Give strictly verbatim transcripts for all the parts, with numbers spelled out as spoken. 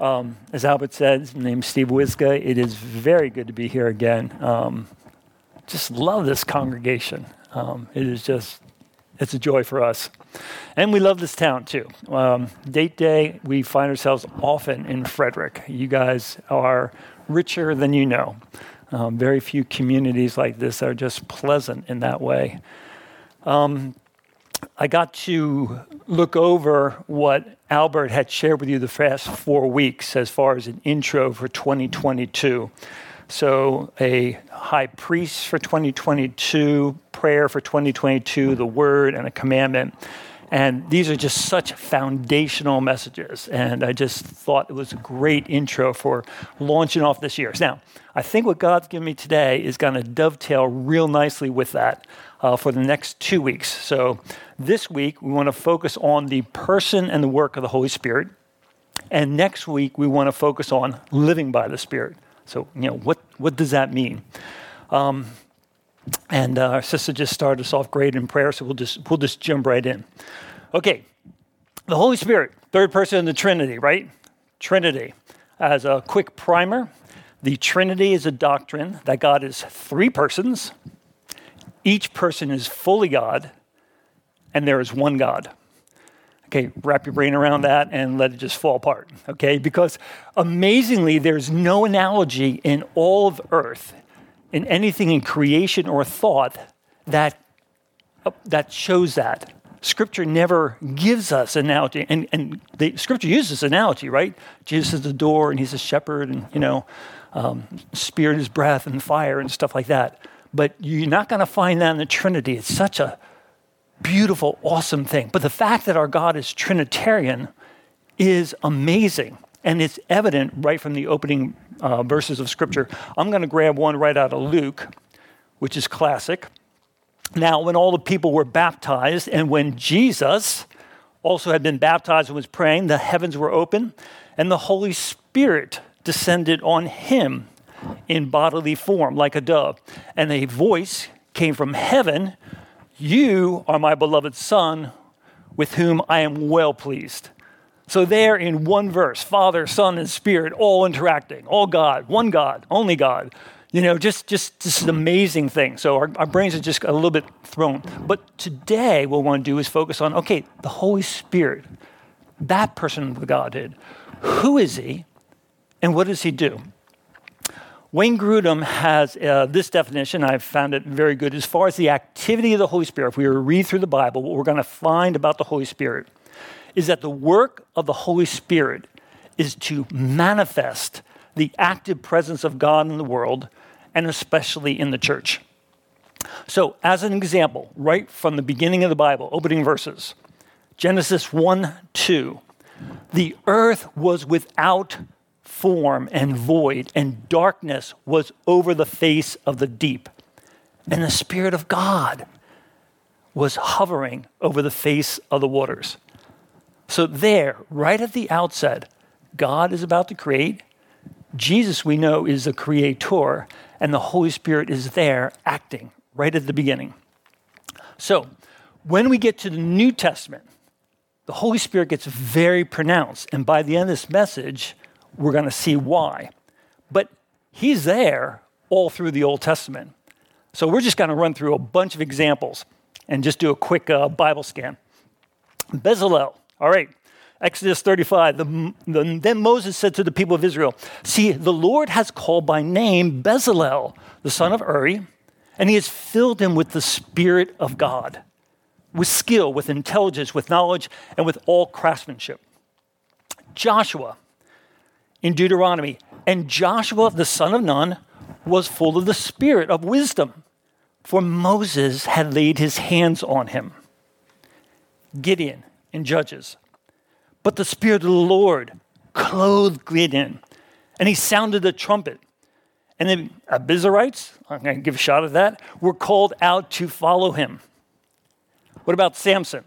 Um, as Albert said, my name's Steve Wizga. It is very good to be here again. Um, just love this congregation. Um, it is just, it's a joy for us. And we love this town too. Um, date day, we find ourselves often in Frederick. You guys are richer than you know. Um, very few communities like this are just pleasant in that way. Um, I got to look over what Albert had shared with you the past four weeks as far as an intro for twenty twenty-two. So a high priest for twenty twenty-two, prayer for twenty twenty-two, the word and a commandment. And these are just such foundational messages. And I just thought it was a great intro for launching off this year. Now, I think what God's given me today is going to dovetail real nicely with that uh, for the next two weeks. So this week, we want to focus on the person and the work of the Holy Spirit. And next week, we want to focus on living by the Spirit. So, you know, what, what does that mean? Um, and uh, our sister just started us off great in prayer, so we'll just we'll just jump right in. Okay, the Holy Spirit, third person in the Trinity, right? Trinity. As a quick primer, the Trinity is a doctrine that God is three persons, each person is fully God, and there is one God. Okay, wrap your brain around that and let it just fall apart, okay? Because amazingly, there's no analogy in all of earth, in anything in creation or thought, that, uh, that shows that. Scripture never gives us analogy, and, and the Scripture uses analogy, right? Jesus is the door, and he's a shepherd, and, you know, um, spirit is breath and fire and stuff like that. But you're not going to find that in the Trinity. It's such a beautiful, awesome thing. But the fact that our God is Trinitarian is amazing. And it's evident right from the opening uh, verses of Scripture. I'm going to grab one right out of Luke, which is classic. Now, when all the people were baptized, and when Jesus also had been baptized and was praying, the heavens were open, and the Holy Spirit descended on him in bodily form like a dove. And a voice came from heaven, "You are my beloved son, with whom I am well pleased." So there in one verse, Father, Son, and Spirit, all interacting, all God, one God, only God. You know, just, just, just an amazing thing. So our, our brains are just a little bit thrown. But today what we want to do is focus on, okay, the Holy Spirit, that person of the Godhead. Who is he, and what does he do? Wayne Grudem has uh, this definition. I found it very good. As far as the activity of the Holy Spirit, if we were to read through the Bible, what we're going to find about the Holy Spirit is that the work of the Holy Spirit is to manifest the active presence of God in the world, and especially in the church. So as an example, right from the beginning of the Bible, opening verses, Genesis one two, the earth was without form and void, and darkness was over the face of the deep. And the Spirit of God was hovering over the face of the waters. So there, right at the outset, God is about to create. Jesus, we know, is the creator, and the Holy Spirit is there acting right at the beginning. So when we get to the New Testament, the Holy Spirit gets very pronounced, and by the end of this message, we're going to see why. But he's there all through the Old Testament. So we're just going to run through a bunch of examples and just do a quick uh, Bible scan. Bezalel. All right. Exodus thirty-five. The, the, then Moses said to the people of Israel, "See, the Lord has called by name Bezalel, the son of Uri, and he has filled him with the Spirit of God, with skill, with intelligence, with knowledge, and with all craftsmanship." Joshua. In Deuteronomy, "And Joshua, the son of Nun, was full of the spirit of wisdom, for Moses had laid his hands on him." Gideon in Judges. "But the Spirit of the Lord clothed Gideon, and he sounded the trumpet. And the Abizurites," I'm going to give a shot at that, "were called out to follow him." What about Samson?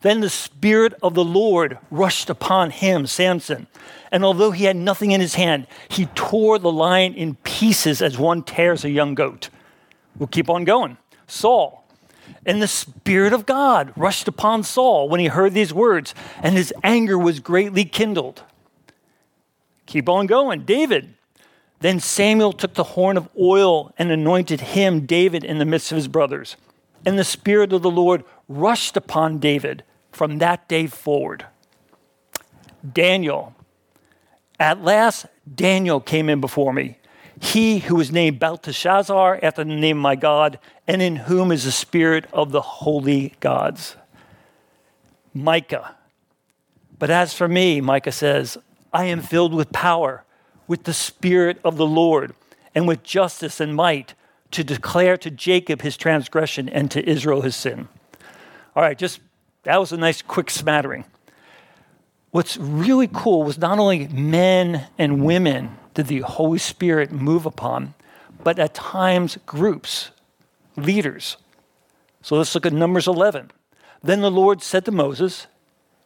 "Then the Spirit of the Lord rushed upon him," Samson, "and although he had nothing in his hand, he tore the lion in pieces as one tears a young goat." We'll keep on going. Saul, "And the Spirit of God rushed upon Saul when he heard these words, and his anger was greatly kindled." Keep on going. David. Then Samuel took the horn of oil and anointed him, David, in the midst of his brothers. And the Spirit of the Lord rushed upon David from that day forward. Daniel. At last, Daniel came in before me. He who is named Belteshazzar after the name of my God, and in whom is the spirit of the holy gods. Micah. But as for me, Micah says, I am filled with power, with the Spirit of the Lord, and with justice and might, to declare to Jacob his transgression and to Israel his sin. All right, just that was a nice quick smattering. What's really cool was not only men and women did the Holy Spirit move upon, but at times groups, leaders. So let's look at Numbers eleven. Then the Lord said to Moses,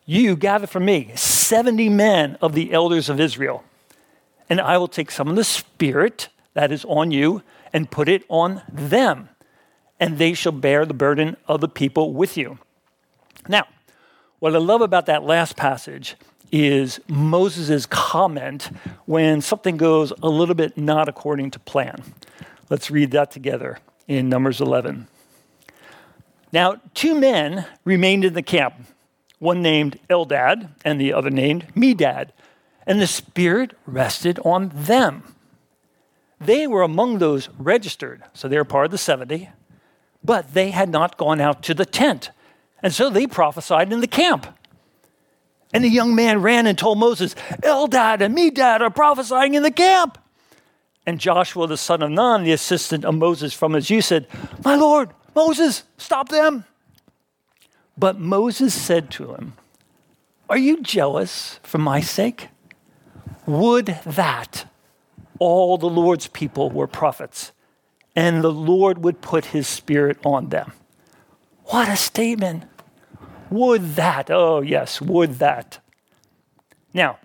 you gather for me seventy men of the elders of Israel, and I will take some of the Spirit that is on you and put it on them, and they shall bear the burden of the people with you. Now, what I love about that last passage is Moses' comment when something goes a little bit not according to plan. Let's read that together in Numbers eleven. Now, two men remained in the camp, one named Eldad and the other named Medad, and the Spirit rested on them. They were among those registered, so they were part of the seventy, but they had not gone out to the tent, and so they prophesied in the camp. And the young man ran and told Moses, Eldad and Medad are prophesying in the camp. And Joshua, the son of Nun, the assistant of Moses from his youth, said, my Lord, Moses, stop them. But Moses said to him, are you jealous for my sake? Would that all the Lord's people were prophets, and the Lord would put his Spirit on them. What a statement. Would that, oh yes, would that. Now,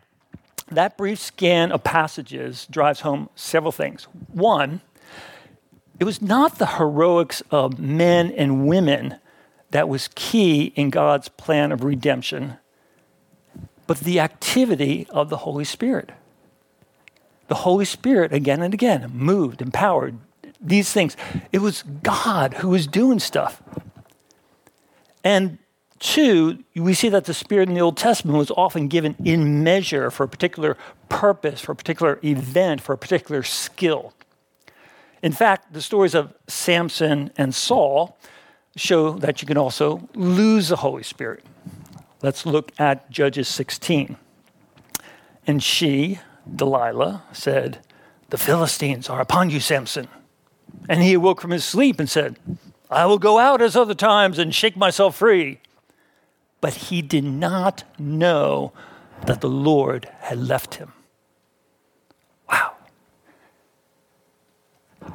that brief scan of passages drives home several things. One, it was not the heroics of men and women that was key in God's plan of redemption, but the activity of the Holy Spirit. The Holy Spirit, again and again, moved, empowered, these things. It was God who was doing stuff. And two, we see that the Spirit in the Old Testament was often given in measure for a particular purpose, for a particular event, for a particular skill. In fact, the stories of Samson and Saul show that you can also lose the Holy Spirit. Let's look at Judges sixteen. And she, Delilah, said, the Philistines are upon you, Samson. And he awoke from his sleep and said, I will go out as other times and shake myself free. But he did not know that the Lord had left him. Wow.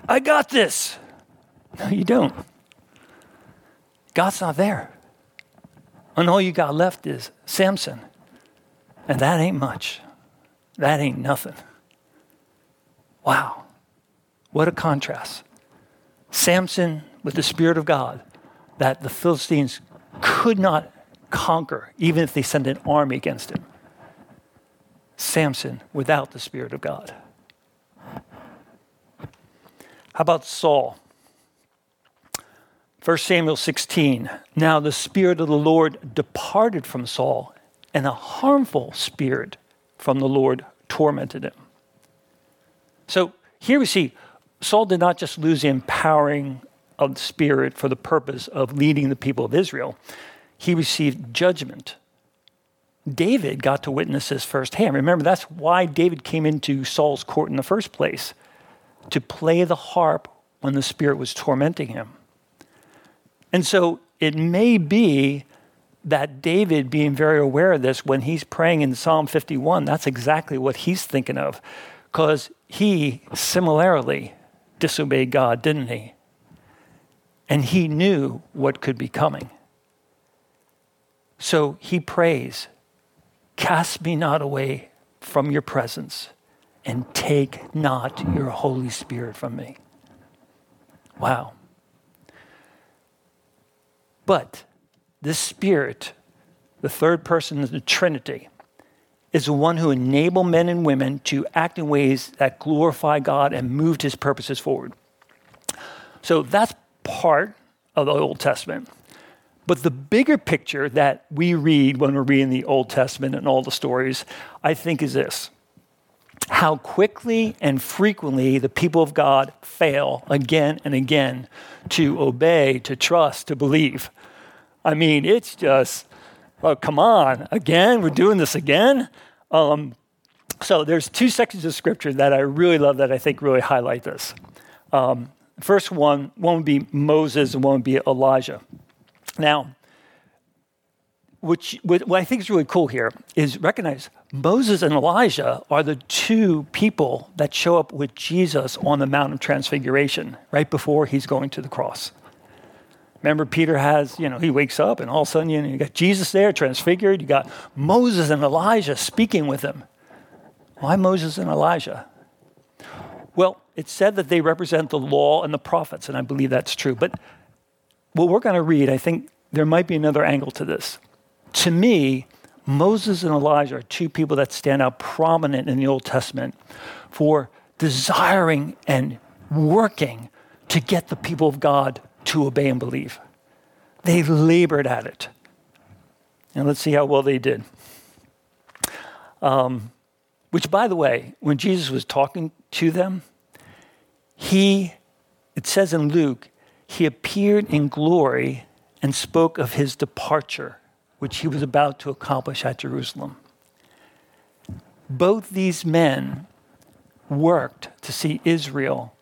I got this. No, you don't. God's not there. And all you got left is Samson. And that ain't much. That ain't nothing. Wow. What a contrast. Samson with the Spirit of God that the Philistines could not conquer, even if they sent an army against him. Samson without the Spirit of God. How about Saul? First Samuel sixteen. Now the Spirit of the Lord departed from Saul, and a harmful spirit from the Lord tormented him. So here we see Saul did not just lose the empowering of the Spirit for the purpose of leading the people of Israel. He received judgment. David got to witness this firsthand. Remember, that's why David came into Saul's court in the first place, to play the harp when the Spirit was tormenting him. And so it may be that David, being very aware of this, when he's praying in Psalm fifty-one, that's exactly what he's thinking of, because he similarly disobeyed God, didn't he? And he knew what could be coming. So he prays, cast me not away from your presence, and take not your Holy Spirit from me. Wow. But this Spirit, the third person of the Trinity, is the one who enables men and women to act in ways that glorify God and move his purposes forward. So that's part of the Old Testament. But the bigger picture that we read when we're reading the Old Testament and all the stories, I think, is this: how quickly and frequently the people of God fail again and again to obey, to trust, to believe. I mean, it's just, oh, come on, again? We're doing this again? Um, so there's two sections of Scripture that I really love that I think really highlight this. Um, first one, one would be Moses and one would be Elijah. Now, which, what I think is really cool here is recognize Moses and Elijah are the two people that show up with Jesus on the Mount of Transfiguration right before he's going to the cross. Remember, Peter has, you know, he wakes up and all of a sudden, you know, you got Jesus there transfigured. You got Moses and Elijah speaking with him. Why Moses and Elijah? Well, it's said that they represent the law and the prophets, and I believe that's true. But what we're going to read, I think there might be another angle to this. To me, Moses and Elijah are two people that stand out prominent in the Old Testament for desiring and working to get the people of God to obey and believe. They labored at it. And let's see how well they did. Um, which, by the way, when Jesus was talking to them, he, it says in Luke, he appeared in glory and spoke of his departure, which he was about to accomplish at Jerusalem. Both these men worked to see Israel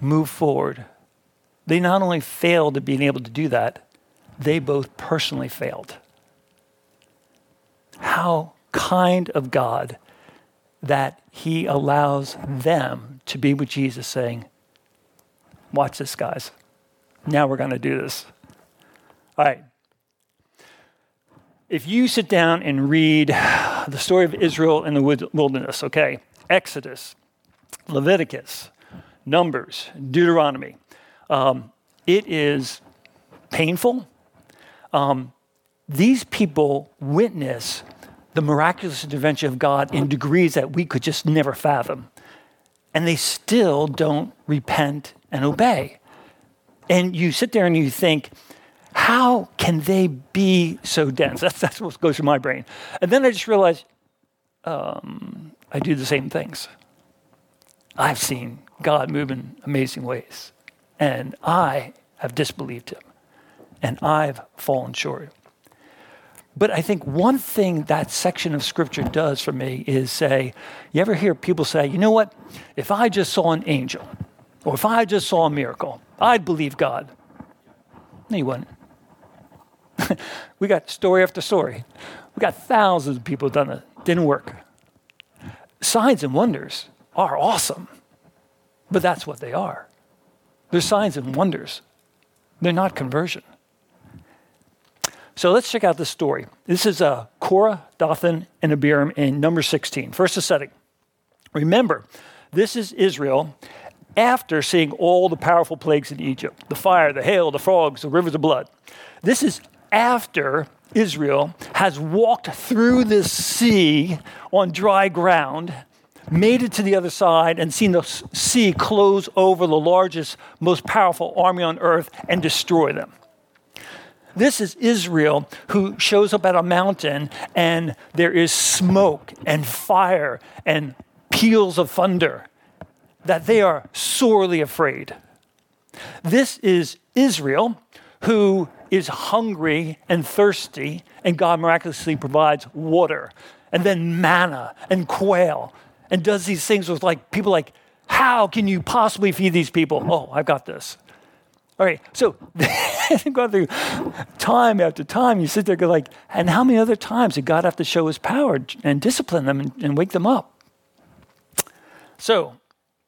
move forward. They not only failed at being able to do that, they both personally failed. How kind of God that he allows them to be with Jesus saying, watch this, guys. Now we're going to do this. All right. If you sit down and read the story of Israel in the wilderness, okay, Exodus, Leviticus, Numbers, Deuteronomy, um, it is painful. Um, these people witness the miraculous intervention of God in degrees that we could just never fathom. And they still don't repent and obey. And you sit there and you think, how can they be so dense? That's that's what goes through my brain. And then I just realized, um, I do the same things. I've seen God move in amazing ways. And I have disbelieved him. And I've fallen short. But I think one thing that section of Scripture does for me is say, you ever hear people say, you know what? If I just saw an angel, or if I just saw a miracle, I'd believe God. No, you wouldn't. We got story after story. We got thousands of people done it. Didn't work. Signs and wonders are awesome, but that's what they are. They're signs and wonders. They're not conversion. So let's check out this story. This is uh, Korah, Dathan, and Abiram in number sixteen. First ascetic. Remember, this is Israel after seeing all the powerful plagues in Egypt, the fire, the hail, the frogs, the rivers of blood. This is after Israel has walked through this sea on dry ground, made it to the other side, and seen the sea close over the largest, most powerful army on earth and destroy them. This is Israel who shows up at a mountain, and there is smoke and fire and peals of thunder, that they are sorely afraid. This is Israel who is hungry and thirsty, and God miraculously provides water, and then manna and quail, and does these things with like people like, how can you possibly feed these people? Oh, I've got this. All right, so going through time after time, you sit there and go like, and how many other times did God have to show his power and discipline them and, and wake them up? So,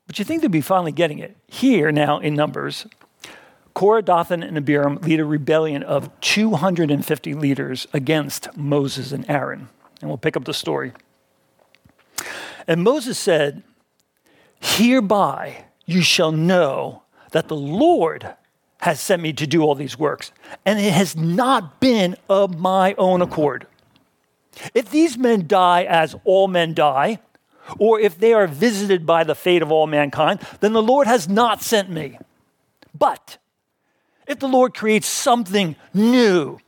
but you think they'd be finally getting it. Here now in Numbers, Korah, Dathan, and Abiram lead a rebellion of two hundred fifty leaders against Moses and Aaron. And we'll pick up the story. And Moses said, hereby you shall know that the Lord has sent me to do all these works, and it has not been of my own accord. If these men die as all men die, or if they are visited by the fate of all mankind, then the Lord has not sent me. But if the Lord creates something new,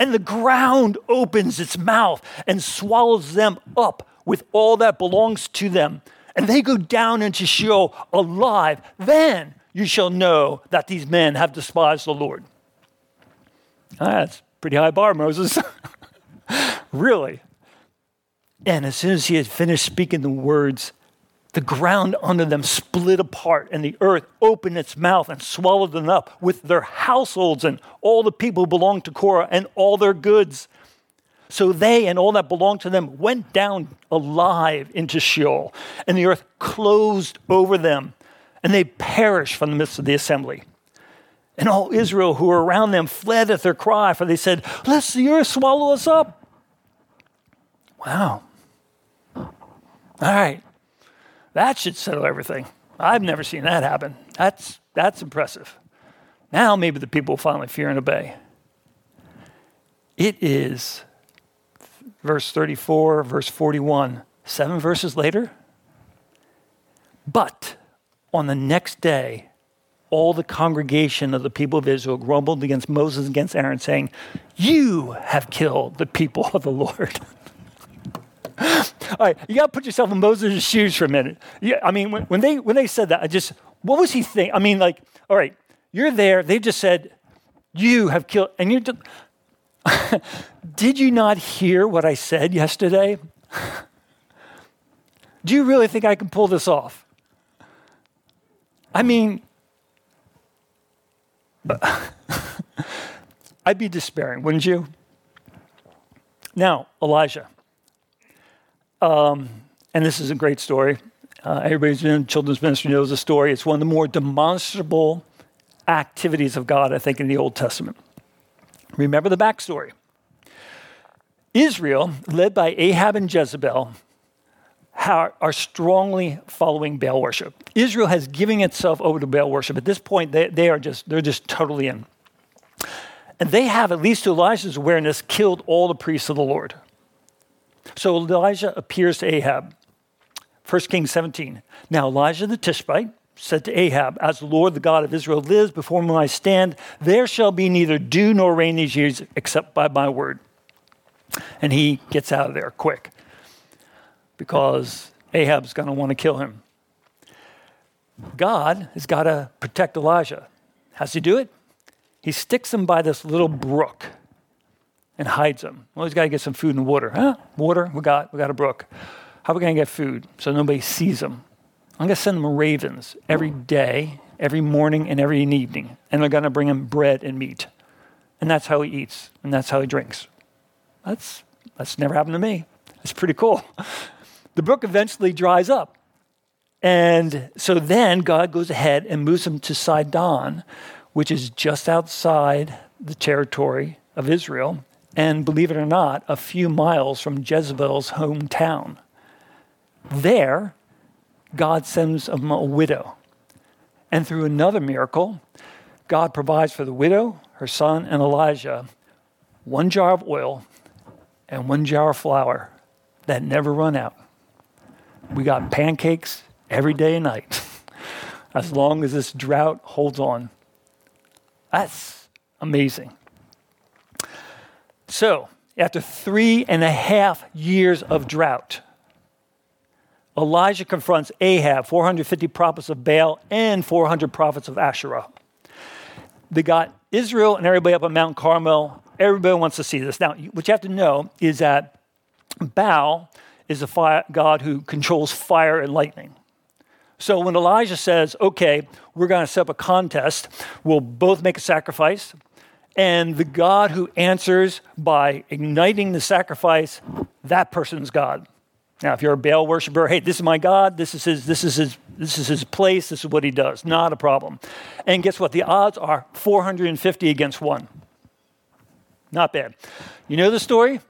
and the ground opens its mouth and swallows them up with all that belongs to them, and they go down into Sheol alive, then you shall know that these men have despised the Lord. Right, that's a pretty high bar, Moses. Really. And as soon as he had finished speaking the words, the ground under them split apart, and the earth opened its mouth and swallowed them up with their households and all the people who belonged to Korah and all their goods. So they and all that belonged to them went down alive into Sheol, and the earth closed over them, and they perished from the midst of the assembly. And all Israel who were around them fled at their cry, for they said, "Lest the earth swallow us up." Wow. All right. That should settle everything. I've never seen that happen. That's that's impressive. Now maybe the people will finally fear and obey. It is verse thirty-four, verse forty-one, seven verses later. But on the next day, all the congregation of the people of Israel grumbled against Moses and against Aaron, saying, "You have killed the people of the Lord." All right, you got to put yourself in Moses' shoes for a minute. Yeah, I mean, when, when they when they said that, I just, what was he thinking? I mean, like, all right, you're there. They just said, "You have killed," and you just, did you not hear what I said yesterday? Do you really think I can pull this off? I mean, I'd be despairing, wouldn't you? Now, Elijah. Um, and this is a great story. Uh, everybody who's been in children's ministry knows the story. It's one of the more demonstrable activities of God, I think, in the Old Testament. Remember the backstory. Israel, led by Ahab and Jezebel, are strongly following Baal worship. Israel has given itself over to Baal worship. At this point, they, they are just they're just totally in. And they have, at least to Elijah's awareness, killed all the priests of the Lord. So Elijah appears to Ahab. First Kings seventeen. Now Elijah the Tishbite said to Ahab, "As the Lord, the God of Israel, lives, before whom I stand, there shall be neither dew nor rain these years except by my word." And he gets out of there quick because Ahab's going to want to kill him. God has got to protect Elijah. How's he do it? He sticks him by this little brook and hides them. Well, he's got to get some food and water. Huh? Water, we got we got a brook. How are we going to get food so nobody sees them? I'm going to send them ravens every day, every morning, and every evening. And they're going to bring him bread and meat. And that's how he eats. And that's how he drinks. That's that's never happened to me. That's pretty cool. The brook eventually dries up. And so then God goes ahead and moves him to Sidon, which is just outside the territory of Israel. And believe it or not, a few miles from Jezebel's hometown. There, God sends him a widow. And through another miracle, God provides for the widow, her son, and Elijah one jar of oil and one jar of flour that never run out. We got pancakes every day and night, as long as this drought holds on. That's amazing. So, after three and a half years of drought, Elijah confronts Ahab, four hundred fifty prophets of Baal, and four hundred prophets of Asherah. They got Israel and everybody up on Mount Carmel. Everybody wants to see this. Now, what you have to know is that Baal is a fire god who controls fire and lightning. So when Elijah says, "Okay, we're going to set up a contest, we'll both make a sacrifice, and the God who answers by igniting the sacrifice, that person's God." Now, if you're a Baal worshiper, hey, this is my God, this is his, this is his, this is his place, this is what he does. Not a problem. And guess what? The odds are four hundred fifty against one. Not bad. You know the story?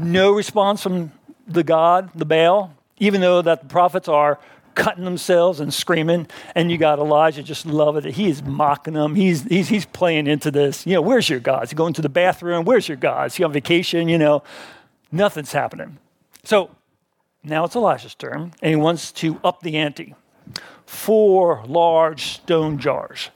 No response from the God, the Baal, even though that the prophets are cutting themselves and screaming, and you got Elijah just loving it. He's mocking them. He's he's he's playing into this. You know, where's your God? He's going to the bathroom. Where's your God? Is he on vacation? You know, Nothing's happening. So now it's Elisha's turn, and he wants to up the ante. Four large stone jars.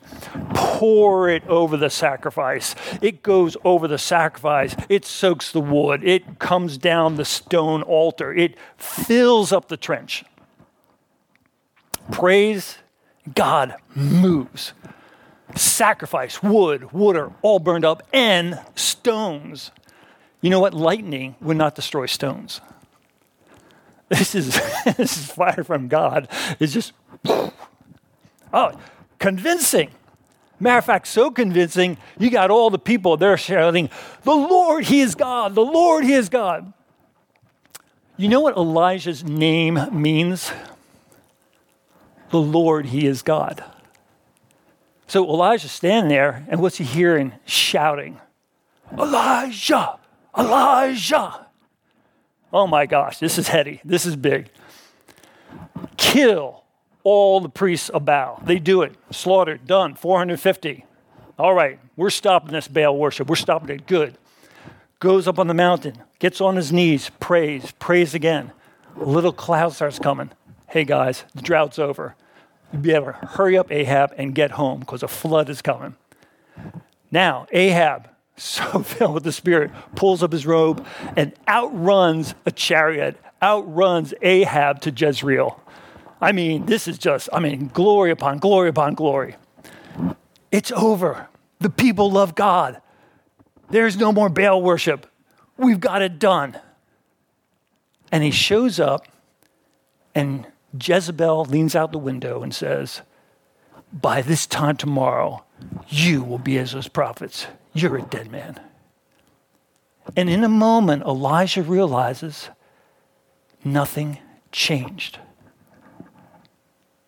Pour it over the sacrifice. It goes over the sacrifice. It soaks the wood. It comes down the stone altar. It fills up the trench. Praise God moves. Sacrifice, wood, water, all burned up, and stones. You know what? Lightning would not destroy stones. This is, this is fire from God. It's just, oh, convincing. Matter of fact, so convincing, you got all the people there shouting, the Lord, he is God. The Lord, he is God. You know what Elijah's name means? The Lord, he is God. So Elijah's standing there, and what's he hearing? Shouting, Elijah, Elijah. Oh my gosh, this is heady. This is big. Kill all the priests of Baal. They do it. Slaughtered, done, four hundred fifty. All right, we're stopping this Baal worship. We're stopping it. Good. Goes up on the mountain, gets on his knees, prays, prays again. A little cloud starts coming. Hey guys, the drought's over. You'd be able to hurry up, Ahab, and get home because a flood is coming. Now, Ahab, so filled with the Spirit, pulls up his robe and outruns a chariot, outruns Ahab to Jezreel. I mean, this is just, I mean, glory upon glory upon glory. It's over. The people love God. There's no more Baal worship. We've got it done. And he shows up, and Jezebel leans out the window and says, by this time tomorrow, you will be as those prophets. You're a dead man. And in a moment, Elijah realizes nothing changed.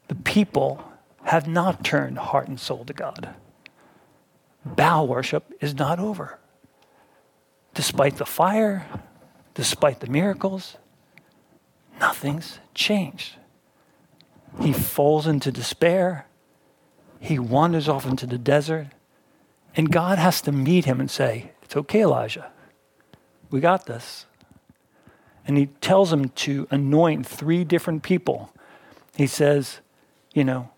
The people have not turned heart and soul to God. Baal worship is not over. Despite the fire, despite the miracles, nothing's changed. He falls into despair. He wanders off into the desert. And God has to meet him and say, it's okay, Elijah. We got this. And he tells him to anoint three different people. He says, you know,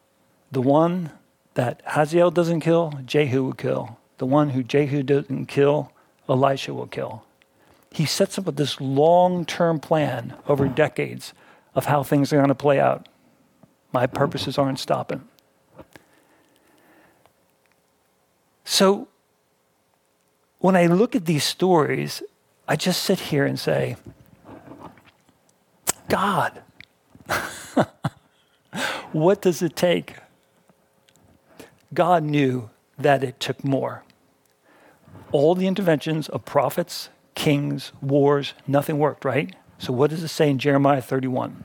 the one that Hazael doesn't kill, Jehu will kill. The one who Jehu doesn't kill, Elisha will kill. He sets up this long-term plan over decades of how things are going to play out. My purposes aren't stopping. So when I look at these stories, I just sit here and say, God, what does it take? God knew that it took more. All the interventions of prophets, kings, wars, nothing worked, right? So what does it say in Jeremiah thirty-one?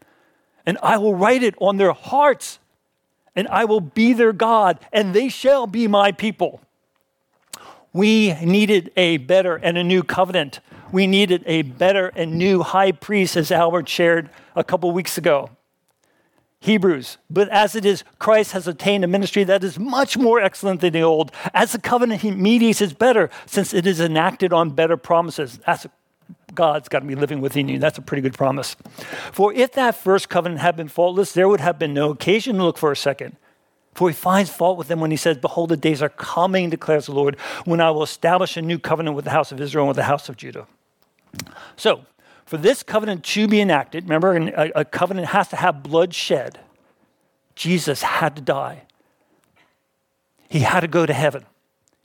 and I will write it on their hearts, and I will be their God, and they shall be my people. We needed a better and a new covenant. We needed a better and new high priest, as Albert shared a couple weeks ago. Hebrews, but as it is, Christ has attained a ministry that is much more excellent than the old. As the covenant he mediates is better, since it is enacted on better promises. That's a God's got to be living within you. That's a pretty good promise. For if that first covenant had been faultless, there would have been no occasion to look for a second. For he finds fault with them when he says, behold, the days are coming, declares the Lord, when I will establish a new covenant with the house of Israel and with the house of Judah. So, for this covenant to be enacted, remember, a covenant has to have blood shed. Jesus had to die. He had to go to heaven.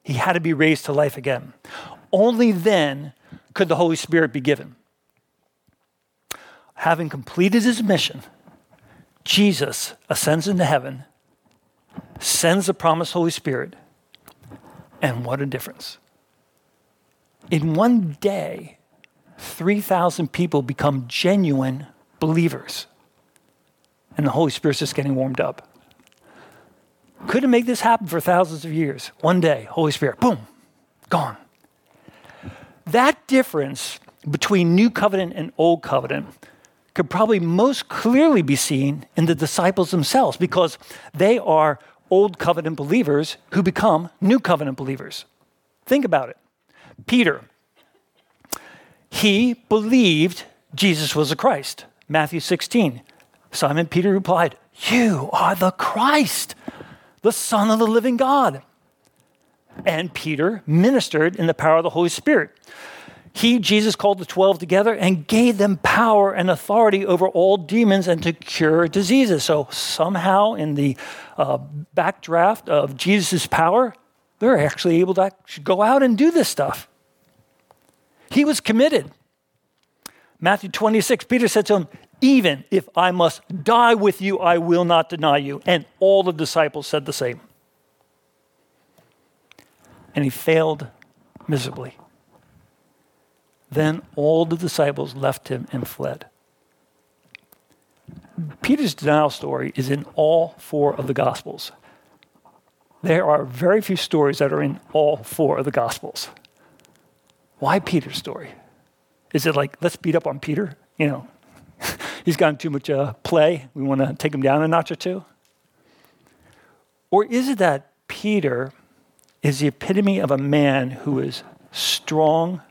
He had to be raised to life again. Only then could the Holy Spirit be given. Having completed his mission, Jesus ascends into heaven, sends the promised Holy Spirit, and what a difference. In one day, three thousand people become genuine believers. And the Holy Spirit's just getting warmed up. Couldn't make this happen for thousands of years. One day, Holy Spirit, boom, gone. That difference between New Covenant and Old Covenant could probably most clearly be seen in the disciples themselves, because they are Old Covenant believers who become New Covenant believers. Think about it. Peter, he believed Jesus was the Christ. Matthew sixteen, Simon Peter replied, "You are the Christ, the Son of the living God." And Peter ministered in the power of the Holy Spirit. He, Jesus, called the twelve together and gave them power and authority over all demons and to cure diseases. So somehow in the uh, backdraft of Jesus' power, they're actually able to go out and do this stuff. He was committed. Matthew twenty-six, Peter said to him, "Even if I must die with you, I will not deny you." And all the disciples said the same. And he failed miserably. Then all the disciples left him and fled. Peter's denial story is in all four of the Gospels. There are very few stories that are in all four of the Gospels. Why Peter's story? Is it like, let's beat up on Peter? You know, he's gotten too much uh, play. We want to take him down a notch or two. Or is it that Peter is the epitome of a man who is strong,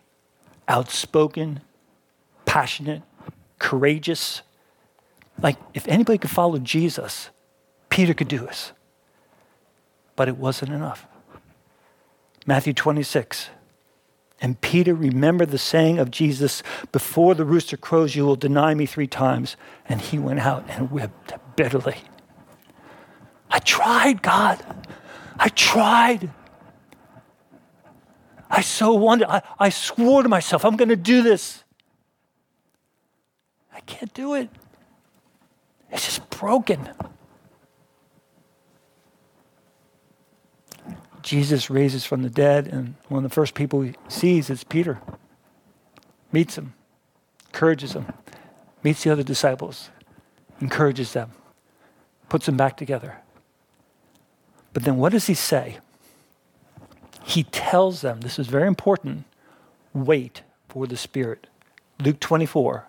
outspoken, passionate, courageous? Like, if anybody could follow Jesus, Peter could do this. But it wasn't enough. Matthew twenty-six. And Peter remembered the saying of Jesus, "Before the rooster crows, you will deny me three times." And he went out and wept bitterly. I tried, God. I tried. I so wanted. I, I swore to myself, I'm going to do this. I can't do it. It's just broken. Jesus raises from the dead, and one of the first people he sees is Peter. Meets him, encourages him, meets the other disciples, encourages them, puts them back together. But then what does he say? He tells them, this is very important, wait for the Spirit. Luke twenty-four,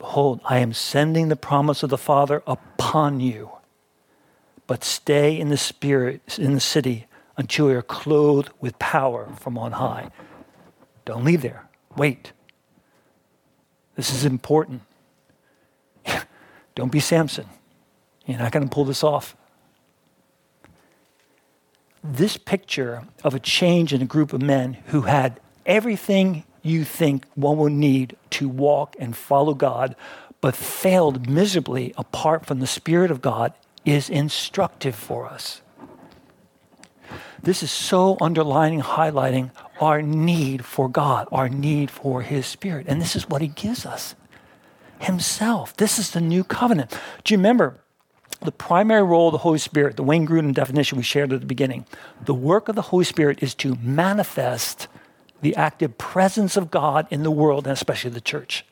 "Behold, I am sending the promise of the Father upon you. But stay in the Spirit, in the city, until you are clothed with power from on high." Don't leave there. Wait. This is important. Don't be Samson. You're not going to pull this off. This picture of a change in a group of men who had everything you think one will need to walk and follow God, but failed miserably apart from the Spirit of God, is instructive for us. This is so underlining, highlighting our need for God, our need for His Spirit. And this is what He gives us, Himself. This is the new covenant. Do you remember the primary role of the Holy Spirit, the Wayne Grudem definition we shared at the beginning? The work of the Holy Spirit is to manifest the active presence of God in the world, and especially the church.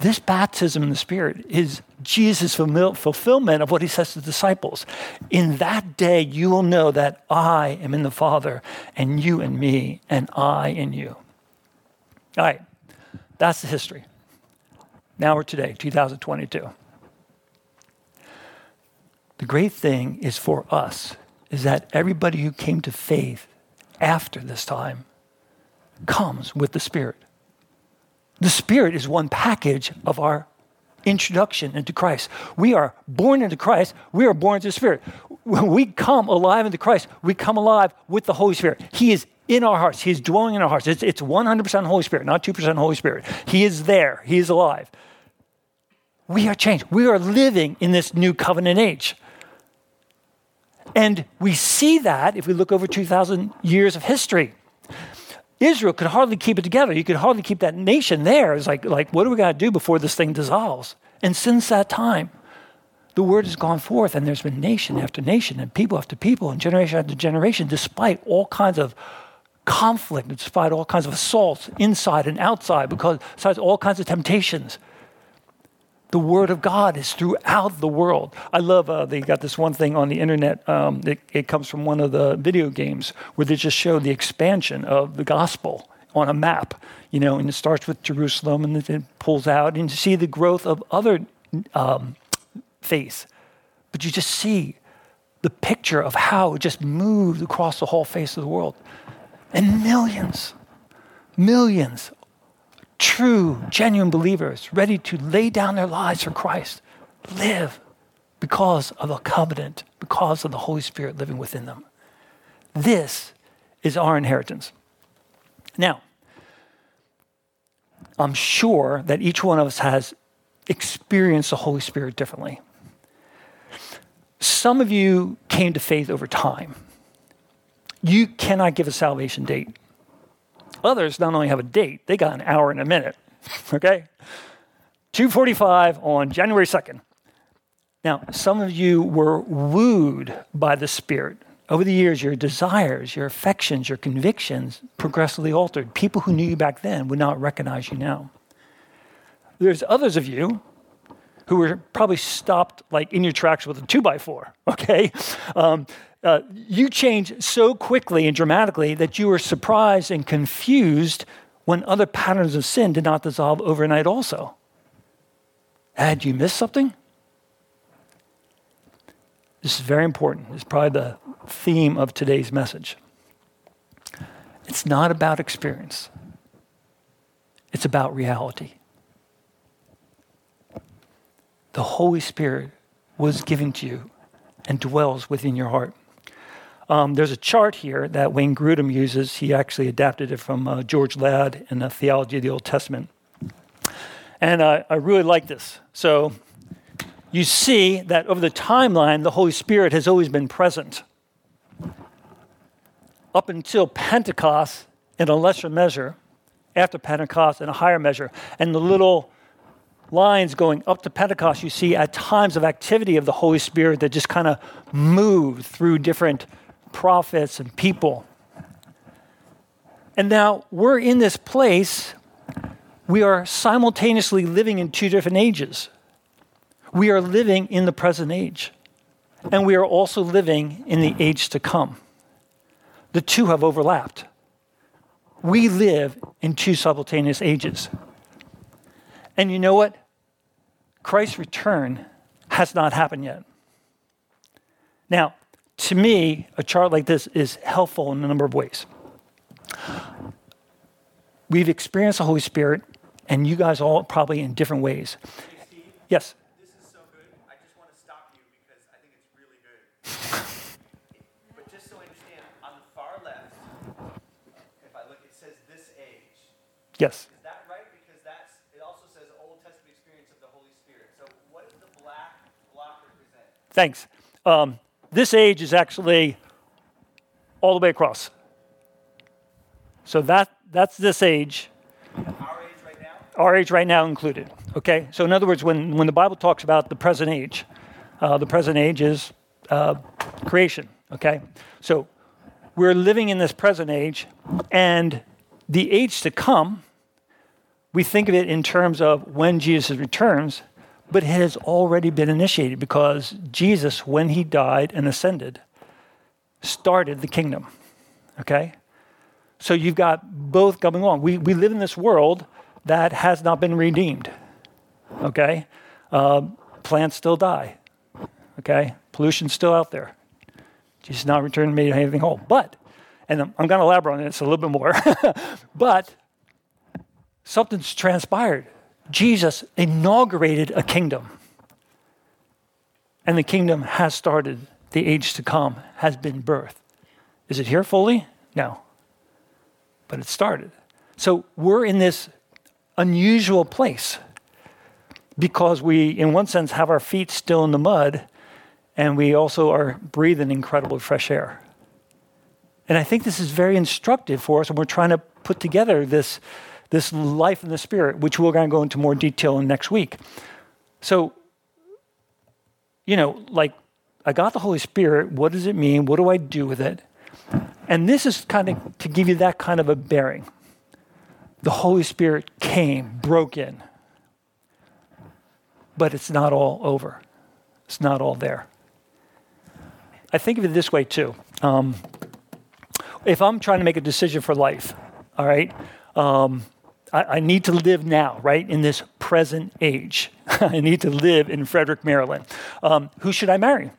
This baptism in the Spirit is Jesus' fulfillment of what he says to the disciples. "In that day, you will know that I am in the Father, and you in me, and I in you." All right, that's the history. Now we're today, two thousand twenty-two. The great thing is for us is that everybody who came to faith after this time comes with the Spirit. The Spirit is one package of our introduction into Christ. We are born into Christ. We are born into the Spirit. When we come alive into Christ, we come alive with the Holy Spirit. He is in our hearts. He is dwelling in our hearts. It's, it's one hundred percent Holy Spirit, not two percent Holy Spirit. He is there. He is alive. We are changed. We are living in this new covenant age. And we see that if we look over two thousand years of history. Israel could hardly keep it together. You could hardly keep that nation there. It's like, like, what do we got to do before this thing dissolves? And since that time, the word has gone forth, and there's been nation after nation and people after people and generation after generation, despite all kinds of conflict and despite all kinds of assaults inside and outside, because besides all kinds of temptations, the word of God is throughout the world. I love, uh, they got this one thing on the internet. Um, it, it comes from one of the video games where they just show the expansion of the gospel on a map, you know, and it starts with Jerusalem and it pulls out and you see the growth of other um, faiths. But you just see the picture of how it just moved across the whole face of the world. And millions, millions true, genuine believers ready to lay down their lives for Christ, live because of a covenant, because of the Holy Spirit living within them. This is our inheritance. Now, I'm sure that each one of us has experienced the Holy Spirit differently. Some of you came to faith over time. You cannot give a salvation date. Others not only have a date, they got an hour and a minute, okay? two forty-five on January second. Now, some of you were wooed by the Spirit. Over the years, your desires, your affections, your convictions progressively altered. People who knew you back then would not recognize you now. There's others of you who were probably stopped like in your tracks with a two by four, okay? Um, uh, you changed so quickly and dramatically that you were surprised and confused when other patterns of sin did not dissolve overnight also. Had you missed something? This is very important. It's probably the theme of today's message. It's not about experience. It's about reality. The Holy Spirit was given to you and dwells within your heart. Um, there's a chart here that Wayne Grudem uses. He actually adapted it from uh, George Ladd in the Theology of the Old Testament. And uh, I really like this. So you see that over the timeline, the Holy Spirit has always been present. Up until Pentecost in a lesser measure, after Pentecost in a higher measure, and the little lines going up to Pentecost, you see at times of activity of the Holy Spirit that just kind of moved through different prophets and people. And now we're in this place, we are simultaneously living in two different ages. We are living in the present age, and we are also living in the age to come. The two have overlapped. We live in two simultaneous ages. And you know what? Christ's return has not happened yet. Now, to me, a chart like this is helpful in a number of ways. We've experienced the Holy Spirit, and you guys all probably in different ways. Hey, Steve, yes? This is so good. I just want to stop you because I think it's really good. But just so I understand, on the far left, if I look, it says this age. Yes. Thanks. Um, this age is actually all the way across. So that that's this age. Our age right now? Our age right now included, okay? So in other words, when, when the Bible talks about the present age, uh, the present age is uh, creation, okay? So we're living in this present age, and the age to come, we think of it in terms of when Jesus returns, but it has already been initiated because Jesus, when he died and ascended, started the kingdom, okay? So you've got both going on. We we live in this world that has not been redeemed, okay? Uh, plants still die, okay? Pollution's still out there. Jesus not returned and made anything whole. But, and I'm, I'm going to elaborate on this a little bit more, but something's transpired. Jesus inaugurated a kingdom, and the kingdom has started. The age to come has been birthed. Is it here fully? No, but it started. So we're in this unusual place because we, in one sense, have our feet still in the mud, and we also are breathing incredible fresh air. And I think this is very instructive for us, and we're trying to put together this This life in the Spirit, which we're going to go into more detail in next week. So, you know, like, I got the Holy Spirit. What does it mean? What do I do with it? And this is kind of to give you that kind of a bearing. The Holy Spirit came, broke in. But it's not all over. It's not all there. I think of it this way too. Um, if I'm trying to make a decision for life, all right, um, I, I need to live now, right, in this present age. I need to live in Frederick, Maryland. Um, who should I marry?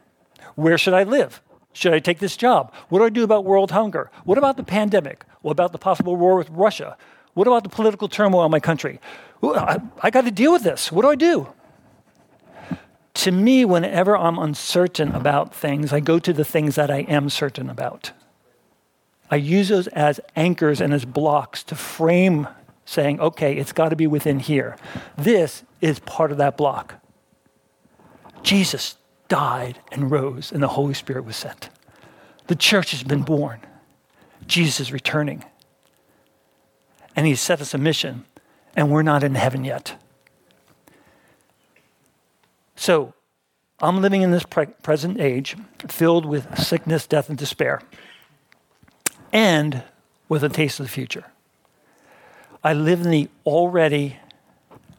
Where should I live? Should I take this job? What do I do about world hunger? What about the pandemic? What about the possible war with Russia? What about the political turmoil in my country? I, I got to deal with this. What do I do? To me, whenever I'm uncertain about things, I go to the things that I am certain about. I use those as anchors and as blocks to frame saying, okay, it's got to be within here. This is part of that block. Jesus died and rose, and the Holy Spirit was sent. The church has been born. Jesus is returning. And he set us a mission, and we're not in heaven yet. So I'm living in this pre- present age filled with sickness, death, and despair, and with a taste of the future. I live in the already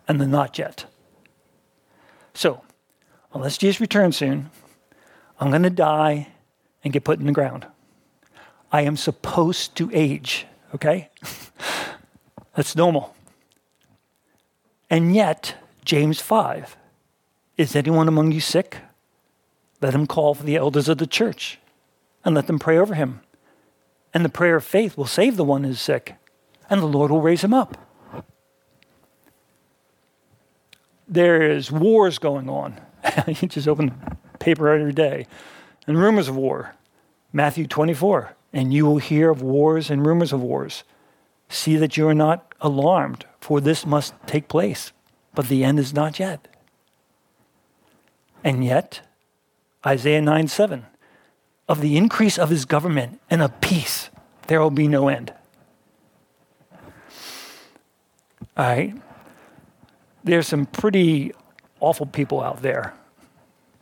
and the not yet. So unless Jesus returns soon, I'm going to die and get put in the ground. I am supposed to age, okay? That's normal. And yet, James five, is anyone among you sick? Let him call for the elders of the church and let them pray over him. And the prayer of faith will save the one who is sick, and the Lord will raise him up. There is wars going on. You just open the paper every day. And rumors of war. Matthew twenty-four. And you will hear of wars and rumors of wars. See that you are not alarmed, for this must take place. But the end is not yet. And yet, Isaiah nine seven. Of the increase of his government and of peace, there will be no end. All right. There's some pretty awful people out there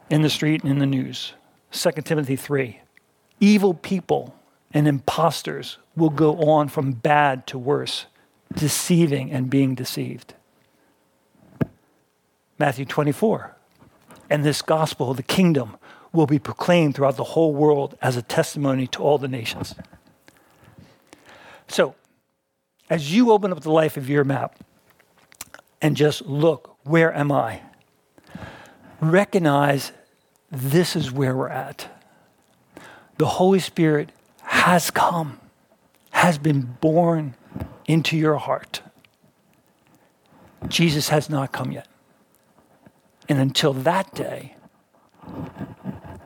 in the street and in the news. Second Timothy three, evil people and imposters will go on from bad to worse, deceiving and being deceived. Matthew twenty-four, and this gospel of the kingdom will be proclaimed throughout the whole world as a testimony to all the nations. So, as you open up the life of your map and just look, where am I? Recognize this is where we're at. The Holy Spirit has come, has been born into your heart. Jesus has not come yet. And until that day,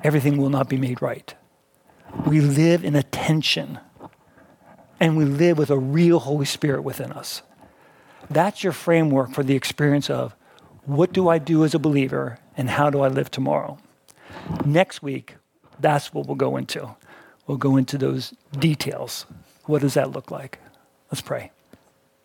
everything will not be made right. We live in a tension, and we live with a real Holy Spirit within us. That's your framework for the experience of what do I do as a believer and how do I live tomorrow? Next week, that's what we'll go into. We'll go into those details. What does that look like? Let's pray.